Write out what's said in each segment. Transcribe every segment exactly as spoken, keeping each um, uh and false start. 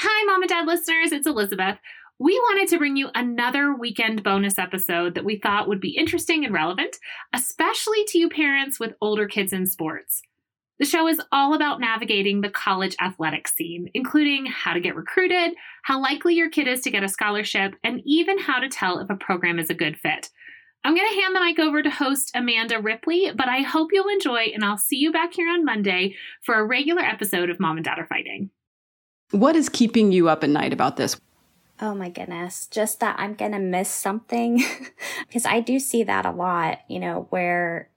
Hi, Mom and Dad listeners. It's Elizabeth. We wanted to bring you another weekend bonus episode that we thought would be interesting and relevant, especially to you parents with older kids in sports. The show is all about navigating the college athletic scene, including how to get recruited, how likely your kid is to get a scholarship, and even how to tell if a program is a good fit. I'm going to hand the mic over to host Amanda Ripley, but I hope you'll enjoy, and I'll see you back here on Monday for a regular episode of Mom and Dad Are Fighting. What is keeping you up at night about this? Oh my goodness, just that I'm going to miss something, because I do see that a lot, you know, where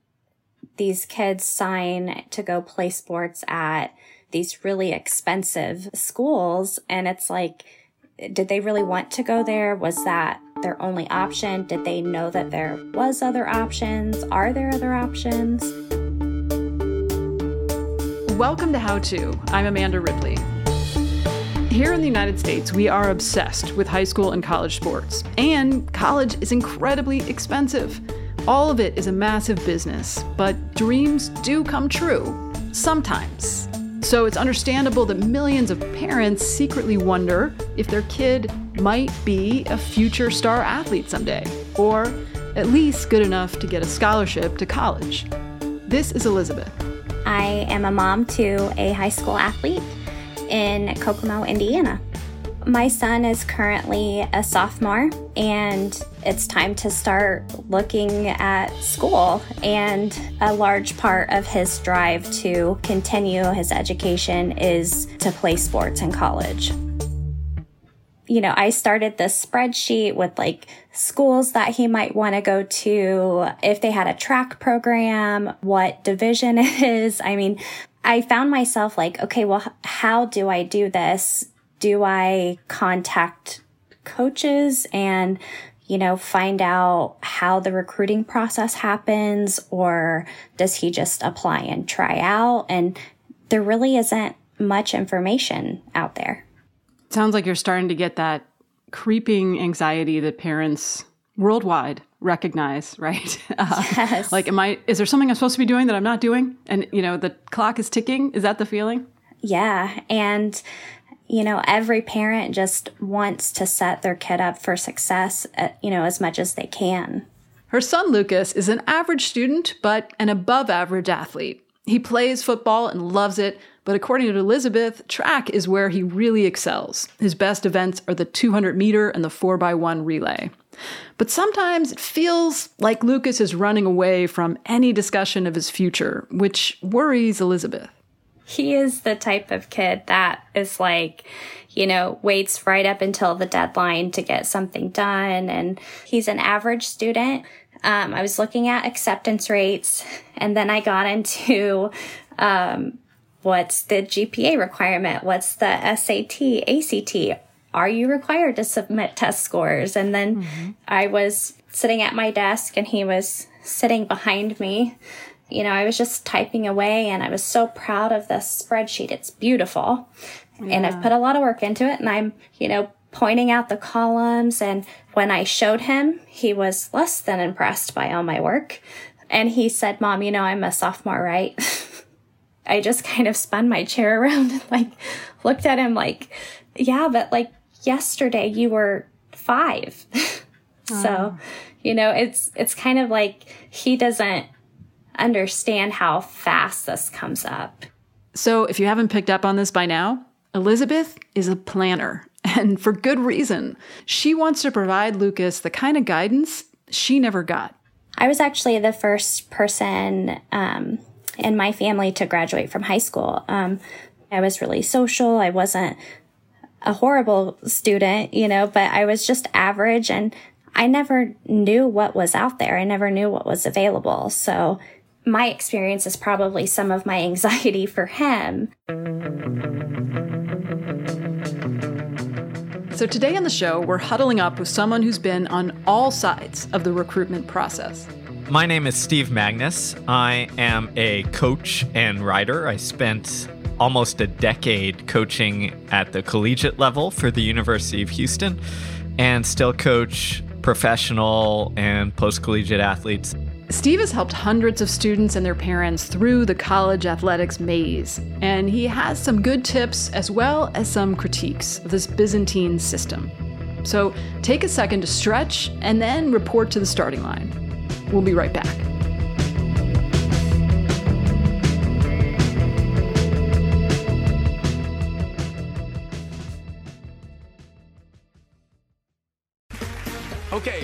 these kids sign to go play sports at these really expensive schools. And it's like, did they really want to go there? Was that their only option? Did they know that there was other options? Are there other options? Welcome to How To. I'm Amanda Ripley. Here in the United States, we are obsessed with high school and college sports. And college is incredibly expensive. All of it is a massive business, but dreams do come true, sometimes. So it's understandable that millions of parents secretly wonder if their kid might be a future star athlete someday, or at least good enough to get a scholarship to college. This is Elizabeth. I am a mom to a high school athlete in Kokomo, Indiana. My son is currently a sophomore, and it's time to start looking at school. And a large part of his drive to continue his education is to play sports in college. You know, I started this spreadsheet with like schools that he might want to go to, if they had a track program, what division it is. I mean, I found myself like, okay, well, how do I do this? Do I contact coaches and, you know, find out how the recruiting process happens, or does he just apply and try out? And there really isn't much information out there. Sounds like you're starting to get that creeping anxiety that parents worldwide recognize, right? Uh, yes. Like, am I, is there something I'm supposed to be doing that I'm not doing? And, you know, the clock is ticking. Is that the feeling? Yeah. And you know, every parent just wants to set their kid up for success, you know, as much as they can. Her son, Lucas, is an average student, but an above average athlete. He plays football and loves it, but according to Elizabeth, track is where he really excels. His best events are the two hundred meter and the four by one relay. But sometimes it feels like Lucas is running away from any discussion of his future, which worries Elizabeth. He is the type of kid that is like, you know, waits right up until the deadline to get something done. And he's an average student. Um, I was looking at acceptance rates, and then I got into um, what's the G P A requirement? What's the S A T, A C T? Are you required to submit test scores? And then mm-hmm. I was sitting at my desk and he was sitting behind me. You know, I was just typing away, and I was so proud of this spreadsheet. It's beautiful. Yeah. And I've put a lot of work into it, and I'm, you know, pointing out the columns. And when I showed him, he was less than impressed by all my work. And he said, Mom, you know, I'm a sophomore, right? I just kind of spun my chair around and like looked at him like, yeah, but like yesterday you were five. Oh. So, you know, it's, it's kind of like he doesn't understand how fast this comes up. So if you haven't picked up on this by now, Elizabeth is a planner, and for good reason. She wants to provide Lucas the kind of guidance she never got. I was actually the first person um, in my family to graduate from high school. Um, I was really social. I wasn't a horrible student, you know, but I was just average, and I never knew what was out there. I never knew what was available. So my experience is probably some of my anxiety for him. So today on the show, we're huddling up with someone who's been on all sides of the recruitment process. My name is Steve Magnus. I am a coach and writer. I spent almost a decade coaching at the collegiate level for the University of Houston and still coach professional and post-collegiate athletes. Steve has helped hundreds of students and their parents through the college athletics maze, and he has some good tips as well as some critiques of this Byzantine system. So take a second to stretch and then report to the starting line. We'll be right back. Okay,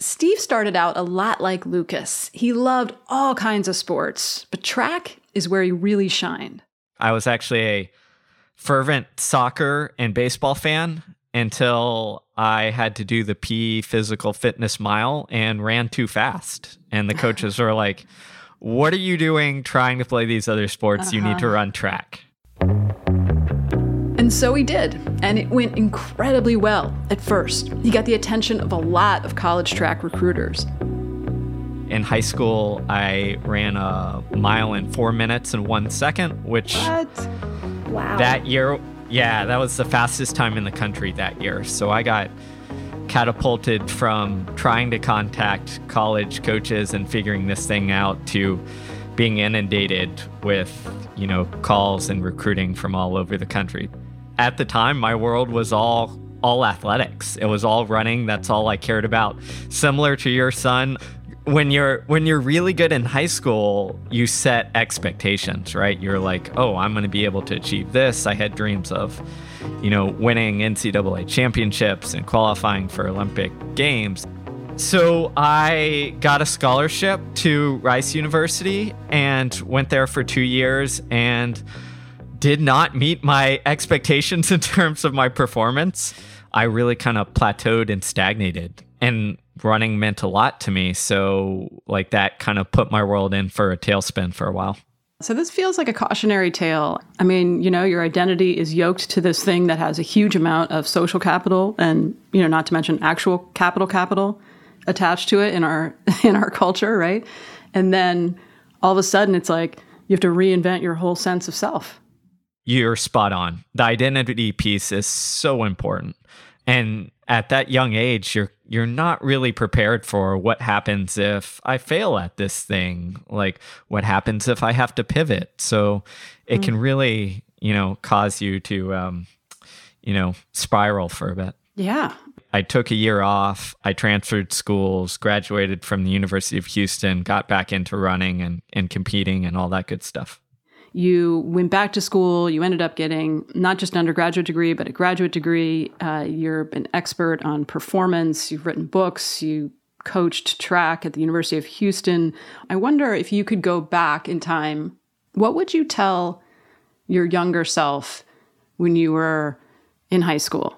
Steve started out a lot like Lucas. He loved all kinds of sports, but track is where he really shined. I was actually a fervent soccer and baseball fan until I had to do the P E physical fitness mile and ran too fast. And the coaches were like, what are you doing trying to play these other sports? Uh-huh. You need to run track. And so he did, and it went incredibly well at first. He got the attention of a lot of college track recruiters. In high school, I ran a mile in four minutes and one second, which what? Wow. That year, yeah, that was the fastest time in the country that year. So I got catapulted from trying to contact college coaches and figuring this thing out to being inundated with, you know, calls and recruiting from all over the country. At the time, my world was all all athletics. It was all running. That's all I cared about. Similar to your son, when you're when you're really good in high school, you set expectations, right? You're like, oh, I'm going to be able to achieve this. I had dreams of, you know, winning N C double A championships and qualifying for Olympic Games. So I got a scholarship to Rice University and went there for two years and did not meet my expectations in terms of my performance. I really kind of plateaued and stagnated, and running meant a lot to me. So like that kind of put my world in for a tailspin for a while. So this feels like a cautionary tale. I mean, you know, your identity is yoked to this thing that has a huge amount of social capital and, you know, not to mention actual capital capital attached to it in our in our culture, right? And then all of a sudden it's like you have to reinvent your whole sense of self. You're spot on. The identity piece is so important. And at that young age, you're you're not really prepared for what happens if I fail at this thing. Like, what happens if I have to pivot? So it mm-hmm. can really, you know, cause you to, um, you know, spiral for a bit. Yeah. I took a year off. I transferred schools, graduated from the University of Houston, got back into running and, and competing and all that good stuff. You went back to school. You ended up getting not just an undergraduate degree, but a graduate degree. Uh, you're an expert on performance. You've written books. You coached track at the University of Houston. I wonder if you could go back in time. What would you tell your younger self when you were in high school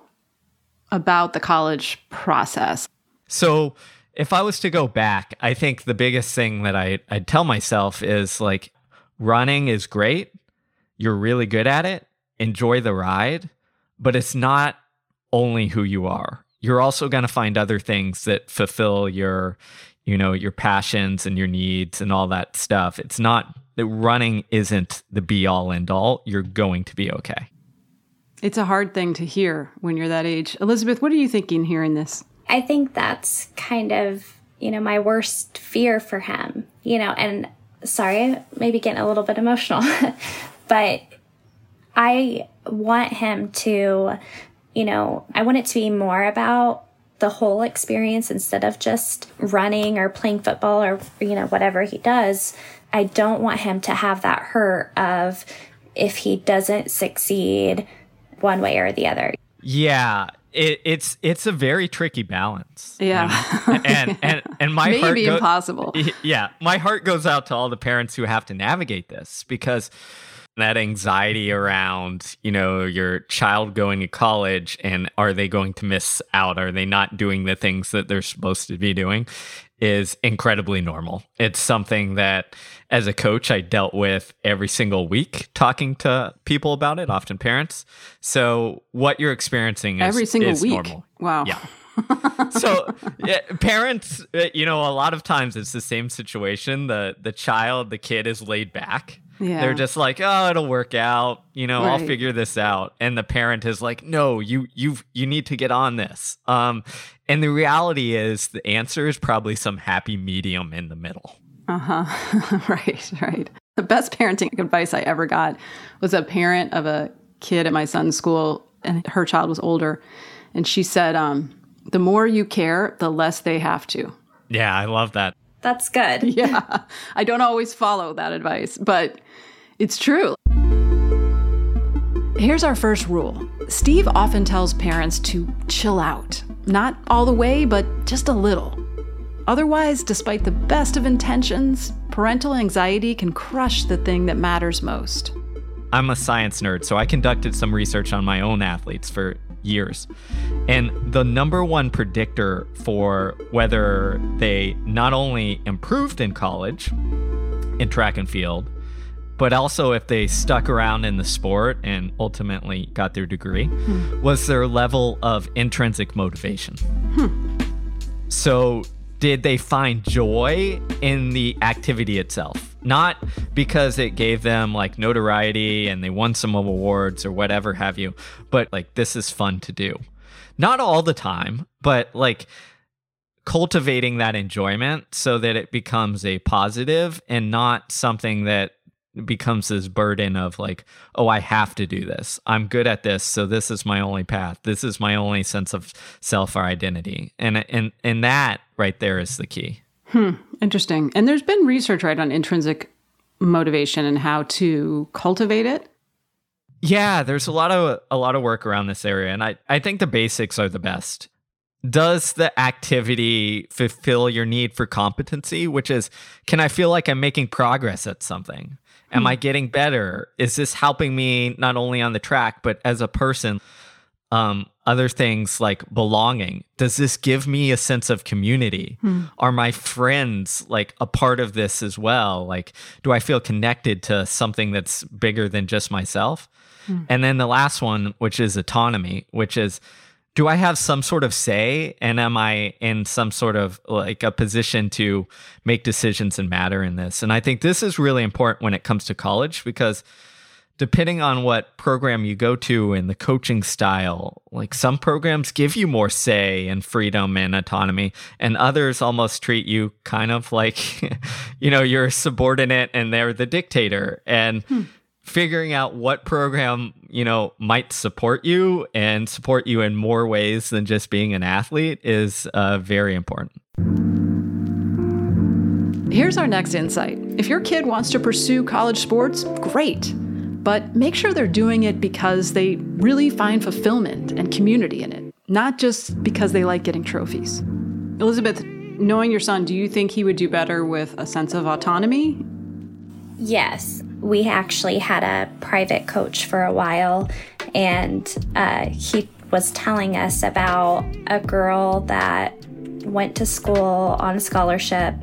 about the college process? So if I was to go back, I think the biggest thing that I, I'd tell myself is like, running is great. You're really good at it. Enjoy the ride. But it's not only who you are. You're also going to find other things that fulfill your, you know, your passions and your needs and all that stuff. It's not that running isn't the be all end all. You're going to be okay. It's a hard thing to hear when you're that age. Elizabeth, what are you thinking hearing this? I think that's kind of, you know, my worst fear for him, you know, and sorry, maybe getting a little bit emotional, but I want him to, you know, I want it to be more about the whole experience instead of just running or playing football or, you know, whatever he does. I don't want him to have that hurt of if he doesn't succeed one way or the other. Yeah, It, it's it's a very tricky balance. Yeah, and and, and, and my maybe heart go- impossible. Yeah, my heart goes out to all the parents who have to navigate this, because that anxiety around, you know, your child going to college and are they going to miss out? Are they not doing the things that they're supposed to be doing? Is incredibly normal. It's something that, as a coach, I dealt with every single week, talking to people about it, often parents. So what you're experiencing is every single is week. Normal. Wow. Yeah. So yeah, parents, you know, a lot of times it's the same situation. The the child, the kid is laid back. Yeah. They're just like, oh, it'll work out. You know, right. I'll figure this out. And the parent is like, no, you you you need to get on this. Um, and the reality is, the answer is probably some happy medium in the middle. Uh huh. Right. Right. The best parenting advice I ever got was a parent of a kid at my son's school, and her child was older, and she said, um, "The more you care, the less they have to." Yeah, I love that. That's good. Yeah. I don't always follow that advice, but it's true. Here's our first rule. Steve often tells parents to chill out. Not all the way, but just a little. Otherwise, despite the best of intentions, parental anxiety can crush the thing that matters most. I'm a science nerd, so I conducted some research on my own athletes for years. And the number one predictor for whether they not only improved in college, in track and field, but also if they stuck around in the sport and ultimately got their degree, hmm. was their level of intrinsic motivation. Hmm. So did they find joy in the activity itself? Not because it gave them like notoriety and they won some awards or whatever have you, but like, this is fun to do. Not all the time, but like cultivating that enjoyment so that it becomes a positive and not something that becomes this burden of like, oh, I have to do this. I'm good at this, so this is my only path. This is my only sense of self or identity. And and and that right there is the key. Hmm. Interesting. And there's been research, right, on intrinsic motivation and how to cultivate it. Yeah, there's a lot of a lot of work around this area, and I, I think the basics are the best. Does the activity fulfill your need for competency, which is, can I feel like I'm making progress at something? Am I getting better? Is this helping me not only on the track, but as a person? Um, other things like belonging. Does this give me a sense of community? Hmm. Are my friends like a part of this as well? Like, do I feel connected to something that's bigger than just myself? Hmm. And then the last one, which is autonomy, which is, do I have some sort of say, and am I in some sort of like a position to make decisions and matter in this? And I think this is really important when it comes to college, because depending on what program you go to and the coaching style, like some programs give you more say and freedom and autonomy, and others almost treat you kind of like, you know, you're a subordinate and they're the dictator. And hmm. figuring out what program, you know, might support you and support you in more ways than just being an athlete is uh, very important. Here's our next insight. If your kid wants to pursue college sports, great. But make sure they're doing it because they really find fulfillment and community in it, not just because they like getting trophies. Elizabeth, knowing your son, do you think he would do better with a sense of autonomy? Yes. We actually had a private coach for a while, and uh, he was telling us about a girl that went to school on a scholarship.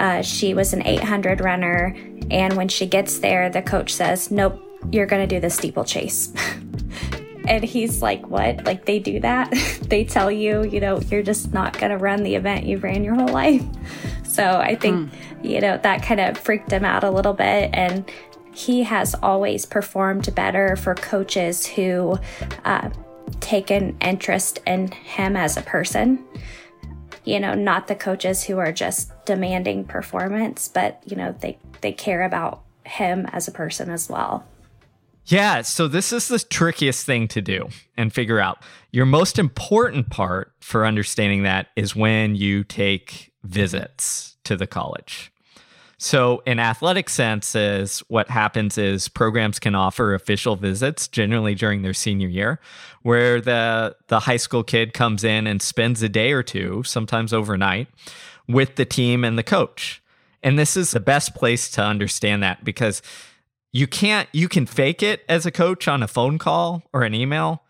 Uh, she was an eight hundred runner, and when she gets there, the coach says, nope, you're going to do the steeplechase. And he's like, what? Like, they do that? They tell you, you know, you're just not going to run the event you've ran your whole life. So I think, mm. you know, that kind of freaked him out a little bit. And he has always performed better for coaches who uh, take an interest in him as a person. You know, not the coaches who are just demanding performance, but, you know, they, they care about him as a person as well. Yeah, so this is the trickiest thing to do and figure out. Your most important part for understanding that is when you take visits to the college. So in athletic senses, what happens is programs can offer official visits generally during their senior year, where the, the high school kid comes in and spends a day or two, sometimes overnight, with the team and the coach. And this is the best place to understand that, because you can't, you can fake it as a coach on a phone call or an email.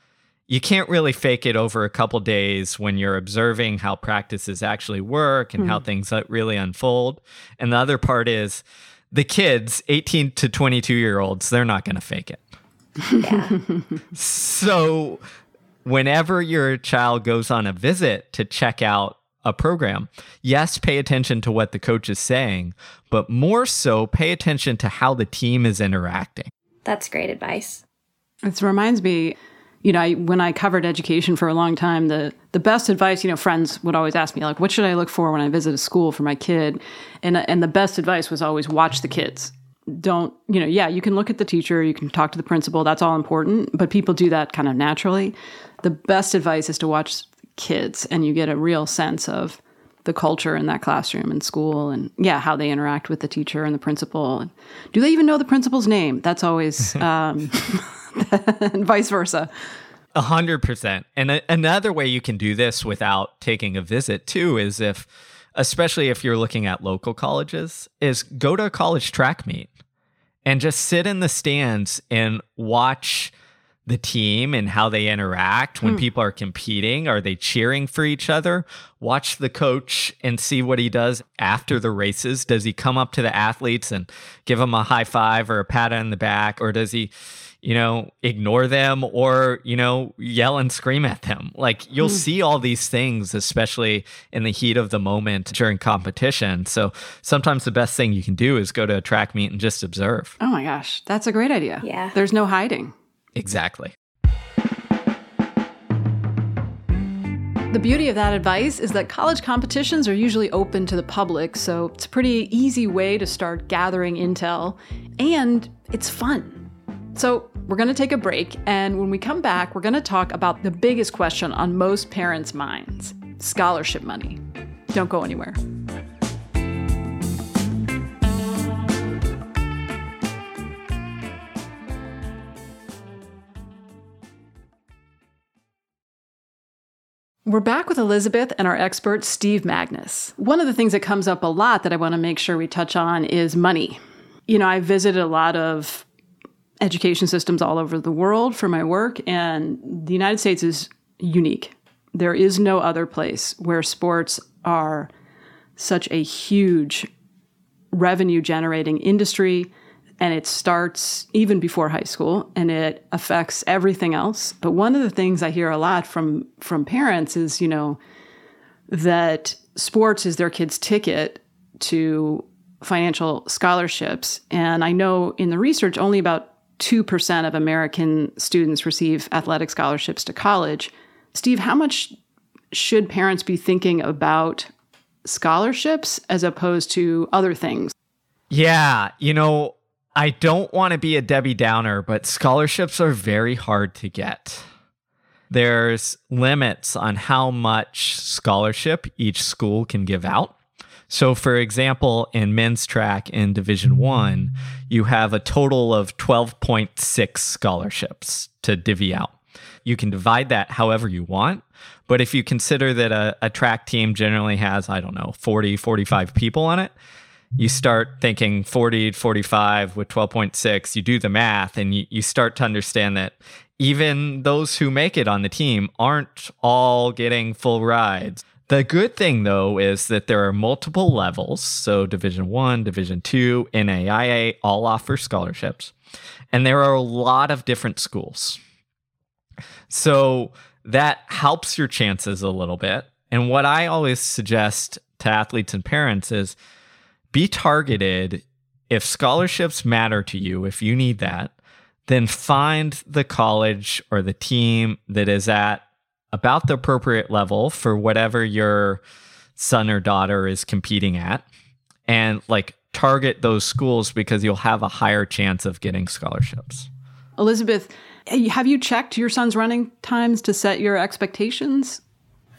You can't really fake it over a couple days when you're observing how practices actually work and mm. how things really unfold. And the other part is the kids, eighteen to twenty-two year olds, they're not going to fake it. Yeah. So whenever your child goes on a visit to check out a program, yes, pay attention to what the coach is saying, but more so pay attention to how the team is interacting. That's great advice. This reminds me, you know, I, when I covered education for a long time, the, the best advice, you know, friends would always ask me, like, what should I look for when I visit a school for my kid? And and the best advice was always watch the kids. Don't, you know, yeah, you can look at the teacher, you can talk to the principal, that's all important, but people do that kind of naturally. The best advice is to watch kids, and you get a real sense of the culture in that classroom and school and, yeah, how they interact with the teacher and the principal. Do they even know the principal's name? That's always... Um, and vice versa. A hundred percent. And a, another way you can do this without taking a visit too is if, especially if you're looking at local colleges, is go to a college track meet and just sit in the stands and watch the team and how they interact when mm. people are competing. Are they cheering for each other? Watch the coach and see what he does after the races. Does he come up to the athletes and give them a high five or a pat on the back? Or does he... you know, ignore them or, you know, yell and scream at them. Like, you'll mm. see all these things, especially in the heat of the moment during competition. So sometimes the best thing you can do is go to a track meet and just observe. Oh my gosh, that's a great idea. Yeah. There's no hiding. Exactly. The beauty of that advice is that college competitions are usually open to the public, so it's a pretty easy way to start gathering intel, and it's fun. So we're going to take a break, and when we come back, we're going to talk about the biggest question on most parents' minds, scholarship money. Don't go anywhere. We're back with Elizabeth and our expert, Steve Magnus. One of the things that comes up a lot that I want to make sure we touch on is money. You know, I visited a lot of education systems all over the world for my work, and the United States is unique. There is no other place where sports are such a huge revenue-generating industry, and it starts even before high school, and it affects everything else. But one of the things I hear a lot from, from parents is, you know, that sports is their kid's ticket to financial scholarships. And I know in the research, only about two percent of American students receive athletic scholarships to college. Steve, how much should parents be thinking about scholarships as opposed to other things? Yeah, you know, I don't want to be a Debbie Downer, but scholarships are very hard to get. There's limits on how much scholarship each school can give out. So, for example, in men's track in Division One, you have a total of twelve point six scholarships to divvy out. You can divide that however you want, but if you consider that a, a track team generally has, I don't know, forty, forty-five people on it, you start thinking forty, forty-five with twelve point six, you do the math, and you, you start to understand that even those who make it on the team aren't all getting full rides. The good thing, though, is that there are multiple levels. So Division One, Division Two, N A I A all offer scholarships. And there are a lot of different schools. So that helps your chances a little bit. And what I always suggest to athletes and parents is be targeted. If scholarships matter to you, if you need that, then find the college or the team that is at about the appropriate level for whatever your son or daughter is competing at, and like target those schools because you'll have a higher chance of getting scholarships. Elizabeth, have you checked your son's running times to set your expectations?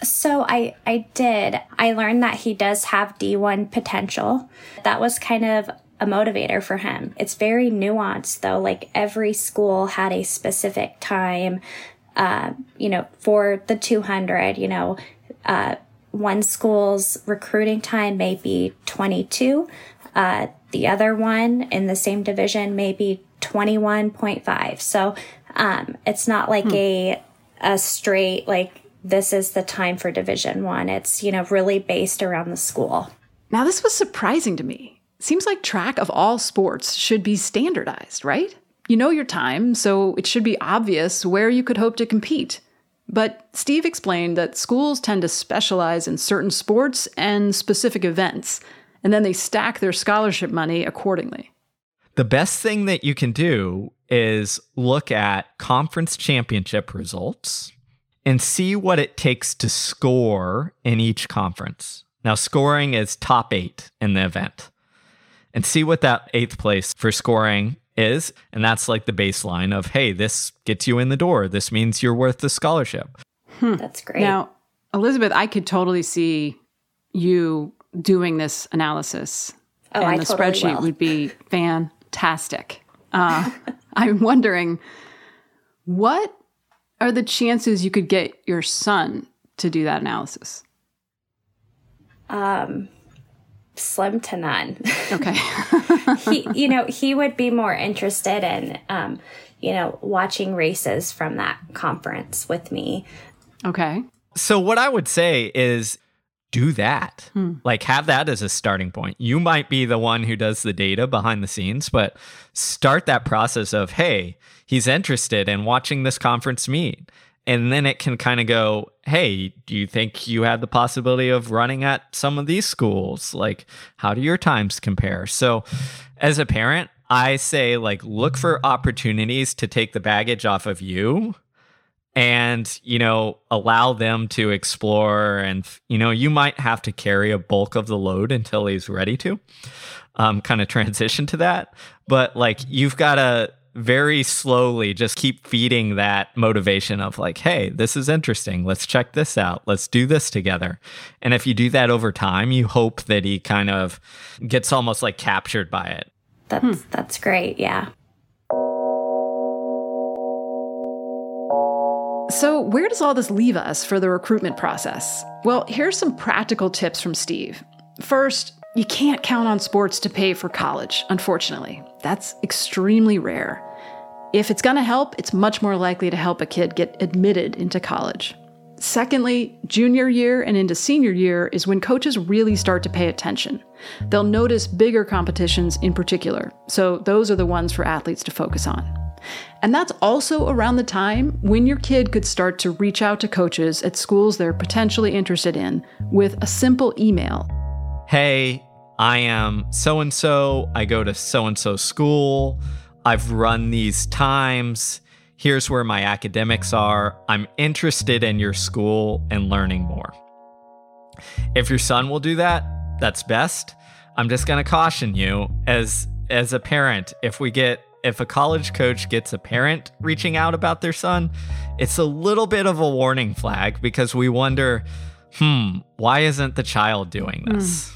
So I, I did. I learned that he does have D one potential. That was kind of a motivator for him. It's very nuanced, though. Like, every school had a specific time, uh, you know, for the two hundred, you know, uh, one school's recruiting time may be twenty-two. Uh, the other one in the same division may be twenty-one point five. So um, it's not like hmm. a a straight, like, this is the time for Division One. It's, you know, really based around the school. Now, this was surprising to me. Seems like track of all sports should be standardized, right? You know your time, so it should be obvious where you could hope to compete. But Steve explained that schools tend to specialize in certain sports and specific events, and then they stack their scholarship money accordingly. The best thing that you can do is look at conference championship results and see what it takes to score in each conference. Now, scoring is top eight in the event. And see what that eighth place for scoring is. And that's like the baseline of, hey, this gets you in the door. This means you're worth the scholarship. Hmm. That's great. Now, Elizabeth, I could totally see you doing this analysis. Oh, and I the totally spreadsheet will. Would be fantastic. Uh, I'm wondering, what are the chances you could get your son to do that analysis? Um, slim to none. Okay. He, you know, he would be more interested in, um, you know, watching races from that conference with me. Okay. So what I would say is, do that. Hmm. Like, have that as a starting point. You might be the one who does the data behind the scenes, but start that process of, hey, he's interested in watching this conference meet. And then it can kind of go, hey, do you think you have the possibility of running at some of these schools? Like, how do your times compare? So as a parent, I say, like, look for opportunities to take the baggage off of you. And, you know, allow them to explore. And, you know, you might have to carry a bulk of the load until he's ready to um, kind of transition to that. But, like, you've got to very slowly just keep feeding that motivation of, like, hey, this is interesting. Let's check this out. Let's do this together. And if you do that over time, you hope that he kind of gets almost, like, captured by it. That's, hmm. that's great. Yeah. So where does all this leave us for the recruitment process? Well, here's some practical tips from Steve. First, you can't count on sports to pay for college, unfortunately. That's extremely rare. If it's going to help, it's much more likely to help a kid get admitted into college. Secondly, junior year and into senior year is when coaches really start to pay attention. They'll notice bigger competitions in particular, so those are the ones for athletes to focus on. And that's also around the time when your kid could start to reach out to coaches at schools they're potentially interested in with a simple email. Hey, I am so-and-so. I go to so-and-so school. I've run these times. Here's where my academics are. I'm interested in your school and learning more. If your son will do that, that's best. I'm just going to caution you as, as a parent, if we get If a college coach gets a parent reaching out about their son, it's a little bit of a warning flag because we wonder, hmm, why isn't the child doing this? Mm.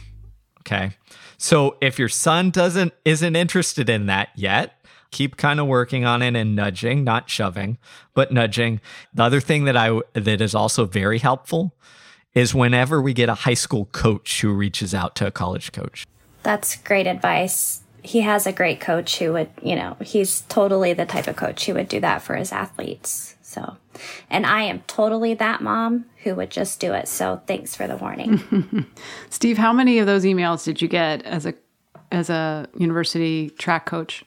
Okay. So if your son doesn't isn't interested in that yet, keep kind of working on it and nudging, not shoving, but nudging. The other thing that I that is also very helpful is whenever we get a high school coach who reaches out to a college coach. That's great advice. He has a great coach who would, you know, he's totally the type of coach who would do that for his athletes. So, and I am totally that mom who would just do it. So thanks for the warning. Steve, how many of those emails did you get as a, as a university track coach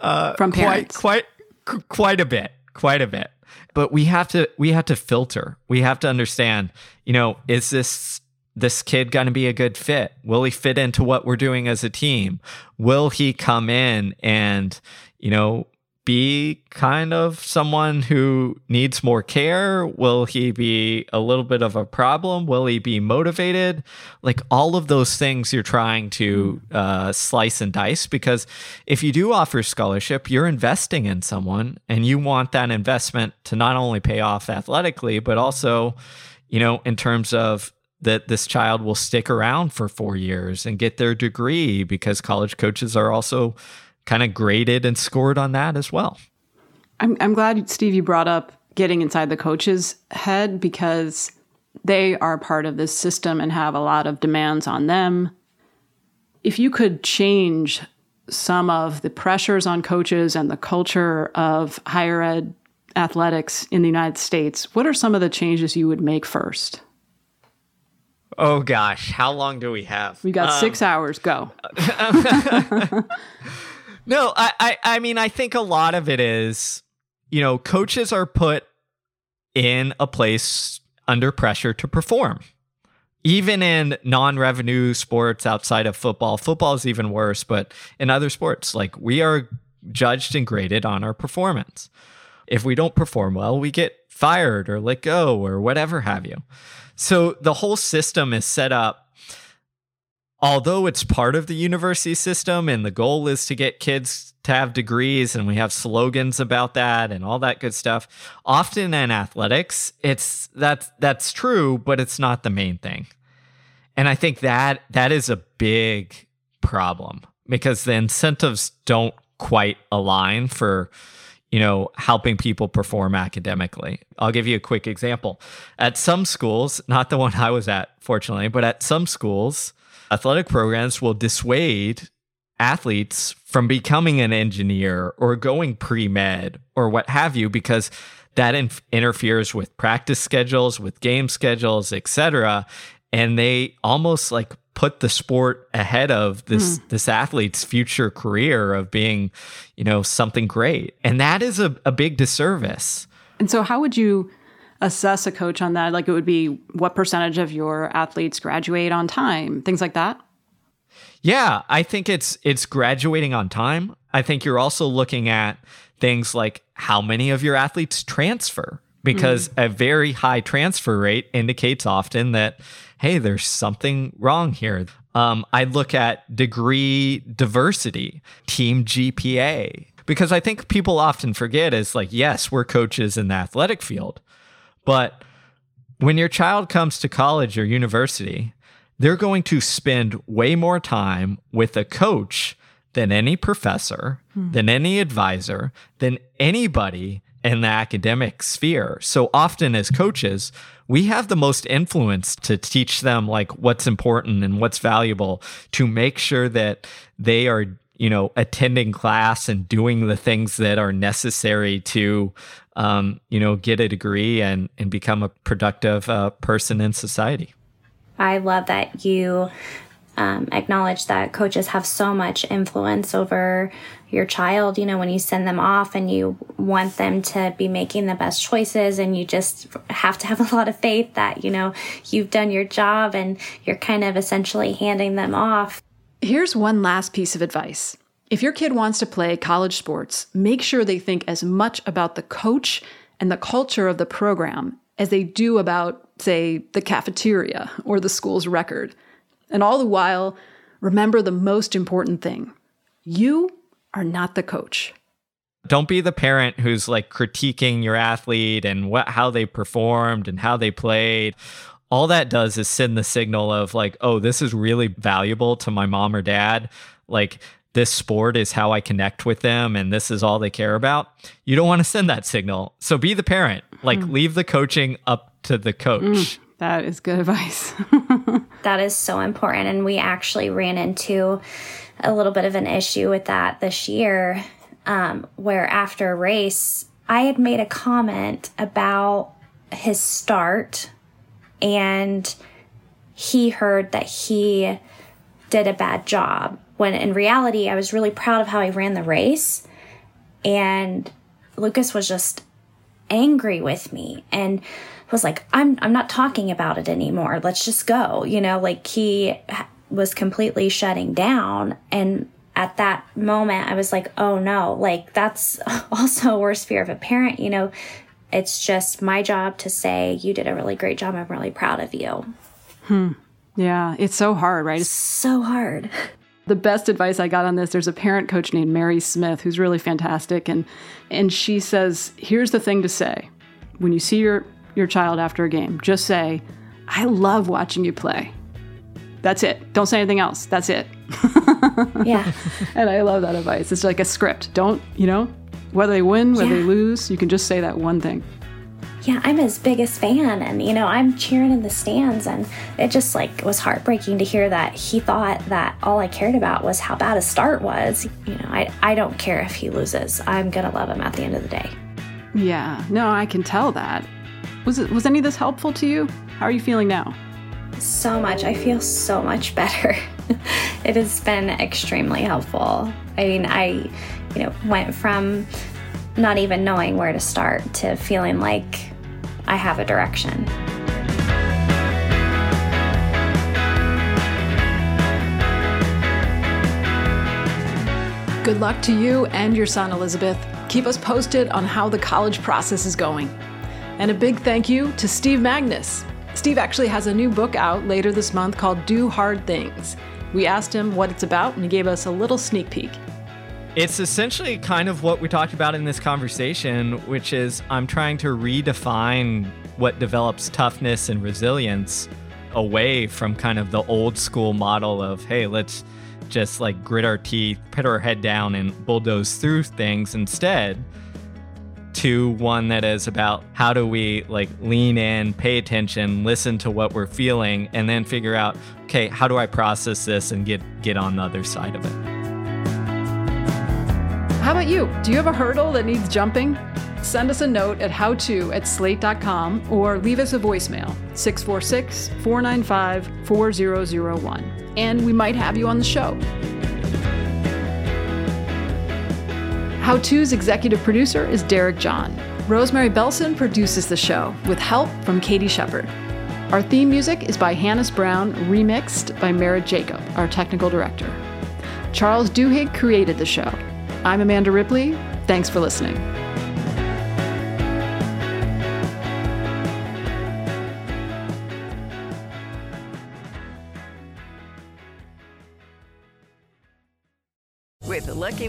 uh, from parents? Quite, quite, quite a bit, quite a bit. But we have to, we have to filter. We have to understand, you know, is this This kid going to be a good fit? Will he fit into what we're doing as a team? Will he come in and, you know, be kind of someone who needs more care? Will he be a little bit of a problem? Will he be motivated? Like all of those things you're trying to uh, slice and dice, because if you do offer scholarship, you're investing in someone and you want that investment to not only pay off athletically, but also, you know, in terms of that this child will stick around for four years and get their degree, because college coaches are also kind of graded and scored on that as well. I'm I'm glad, Steve, you brought up getting inside the coach's head, because they are part of this system and have a lot of demands on them. If you could change some of the pressures on coaches and the culture of higher ed athletics in the United States, what are some of the changes you would make first? Oh gosh, how long do we have? We got um, six hours, go. No, I, I, I mean, I think a lot of it is, you know, coaches are put in a place under pressure to perform. Even in non-revenue sports outside of football, football is even worse, but in other sports, like we are judged and graded on our performance. If we don't perform well, we get fired or let go or whatever have you. So the whole system is set up. Although it's part of the university system and the goal is to get kids to have degrees and we have slogans about that and all that good stuff, often in athletics, it's that's that's true, but it's not the main thing. And I think that that is a big problem, because the incentives don't quite align for, you know, helping people perform academically. I'll give you a quick example. At some schools, not the one I was at, fortunately, but at some schools, athletic programs will dissuade athletes from becoming an engineer or going pre-med or what have you, because that inf- interferes with practice schedules, with game schedules, et cetera. And they almost like put the sport ahead of this, mm. this athlete's future career of being, you know, something great. And that is a, a big disservice. And so how would you assess a coach on that? Like it would be what percentage of your athletes graduate on time, things like that? Yeah, I think it's it's graduating on time. I think you're also looking at things like how many of your athletes transfer, because mm-hmm. a very high transfer rate indicates often that, hey, there's something wrong here. Um, I look at degree diversity, team G P A, because I think people often forget is like, yes, we're coaches in the athletic field, but when your child comes to college or university, they're going to spend way more time with a coach than any professor, mm. than any advisor, than anybody in the academic sphere. So often as coaches, we have the most influence to teach them like what's important and what's valuable, to make sure that they are, you know, attending class and doing the things that are necessary to, um, you know, get a degree and, and become a productive uh, person in society. I love that you um, acknowledge that coaches have so much influence over your child, you know, when you send them off and you want them to be making the best choices, and you just have to have a lot of faith that, you know, you've done your job and you're kind of essentially handing them off. Here's one last piece of advice. If your kid wants to play college sports, make sure they think as much about the coach and the culture of the program as they do about, say, the cafeteria or the school's record. And all the while, remember the most important thing. You are not the coach. Don't be the parent who's like critiquing your athlete and what how they performed and how they played. All that does is send the signal of like, oh, this is really valuable to my mom or dad. Like this sport is how I connect with them and this is all they care about. You don't want to send that signal. So be the parent, like mm. leave the coaching up to the coach. Mm, that is good advice. That is so important. And we actually ran into a little bit of an issue with that this year, um, where after a race, I had made a comment about his start. And he heard that he did a bad job, when in reality, I was really proud of how he ran the race. And Lucas was just angry with me and was like, I'm I'm not talking about it anymore. Let's just go. You know, like he was completely shutting down. And at that moment, I was like, oh no, like that's also a worst fear of a parent. You know, it's just my job to say, you did a really great job. I'm really proud of you. Hmm. Yeah. It's so hard, right? It's so hard. The best advice I got on this, there's a parent coach named Mary Smith, who's really fantastic. And, and she says, here's the thing to say. When you see your, your child after a game, just say, I love watching you play. That's it. Don't say anything else. That's it. Yeah. And I love that advice. It's like a script. Don't, you know, whether they win, whether yeah. they lose, you can just say that one thing. Yeah, I'm his biggest fan, and, you know, I'm cheering in the stands, and it just, like, was heartbreaking to hear that he thought that all I cared about was how bad his start was. You know, I, I don't care if he loses. I'm going to love him at the end of the day. Yeah, no, I can tell that. Was it, was any of this helpful to you? How are you feeling now? So much. I feel so much better. It has been extremely helpful. I mean, I, you know, went from not even knowing where to start to feeling like I have a direction. Good luck to you and your son, Elizabeth. Keep us posted on how the college process is going. And a big thank you to Steve Magnus. Steve actually has a new book out later this month called Do Hard Things. We asked him what it's about, and he gave us a little sneak peek. It's essentially kind of what we talked about in this conversation, which is I'm trying to redefine what develops toughness and resilience away from kind of the old school model of, hey, let's just like grit our teeth, put our head down and bulldoze through things instead, to one that is about how do we like lean in, pay attention, listen to what we're feeling, and then figure out, okay, how do I process this and get, get on the other side of it? How about you? Do you have a hurdle that needs jumping? Send us a note at howto at slate dot com or leave us a voicemail, six four six, four nine five, four zero zero one. And we might have you on the show. How To's executive producer is Derek John. Rosemary Belson produces the show with help from Katie Shepard. Our theme music is by Hannes Brown, remixed by Merritt Jacob, our technical director. Charles Duhigg created the show. I'm Amanda Ripley. Thanks for listening. With the Lucky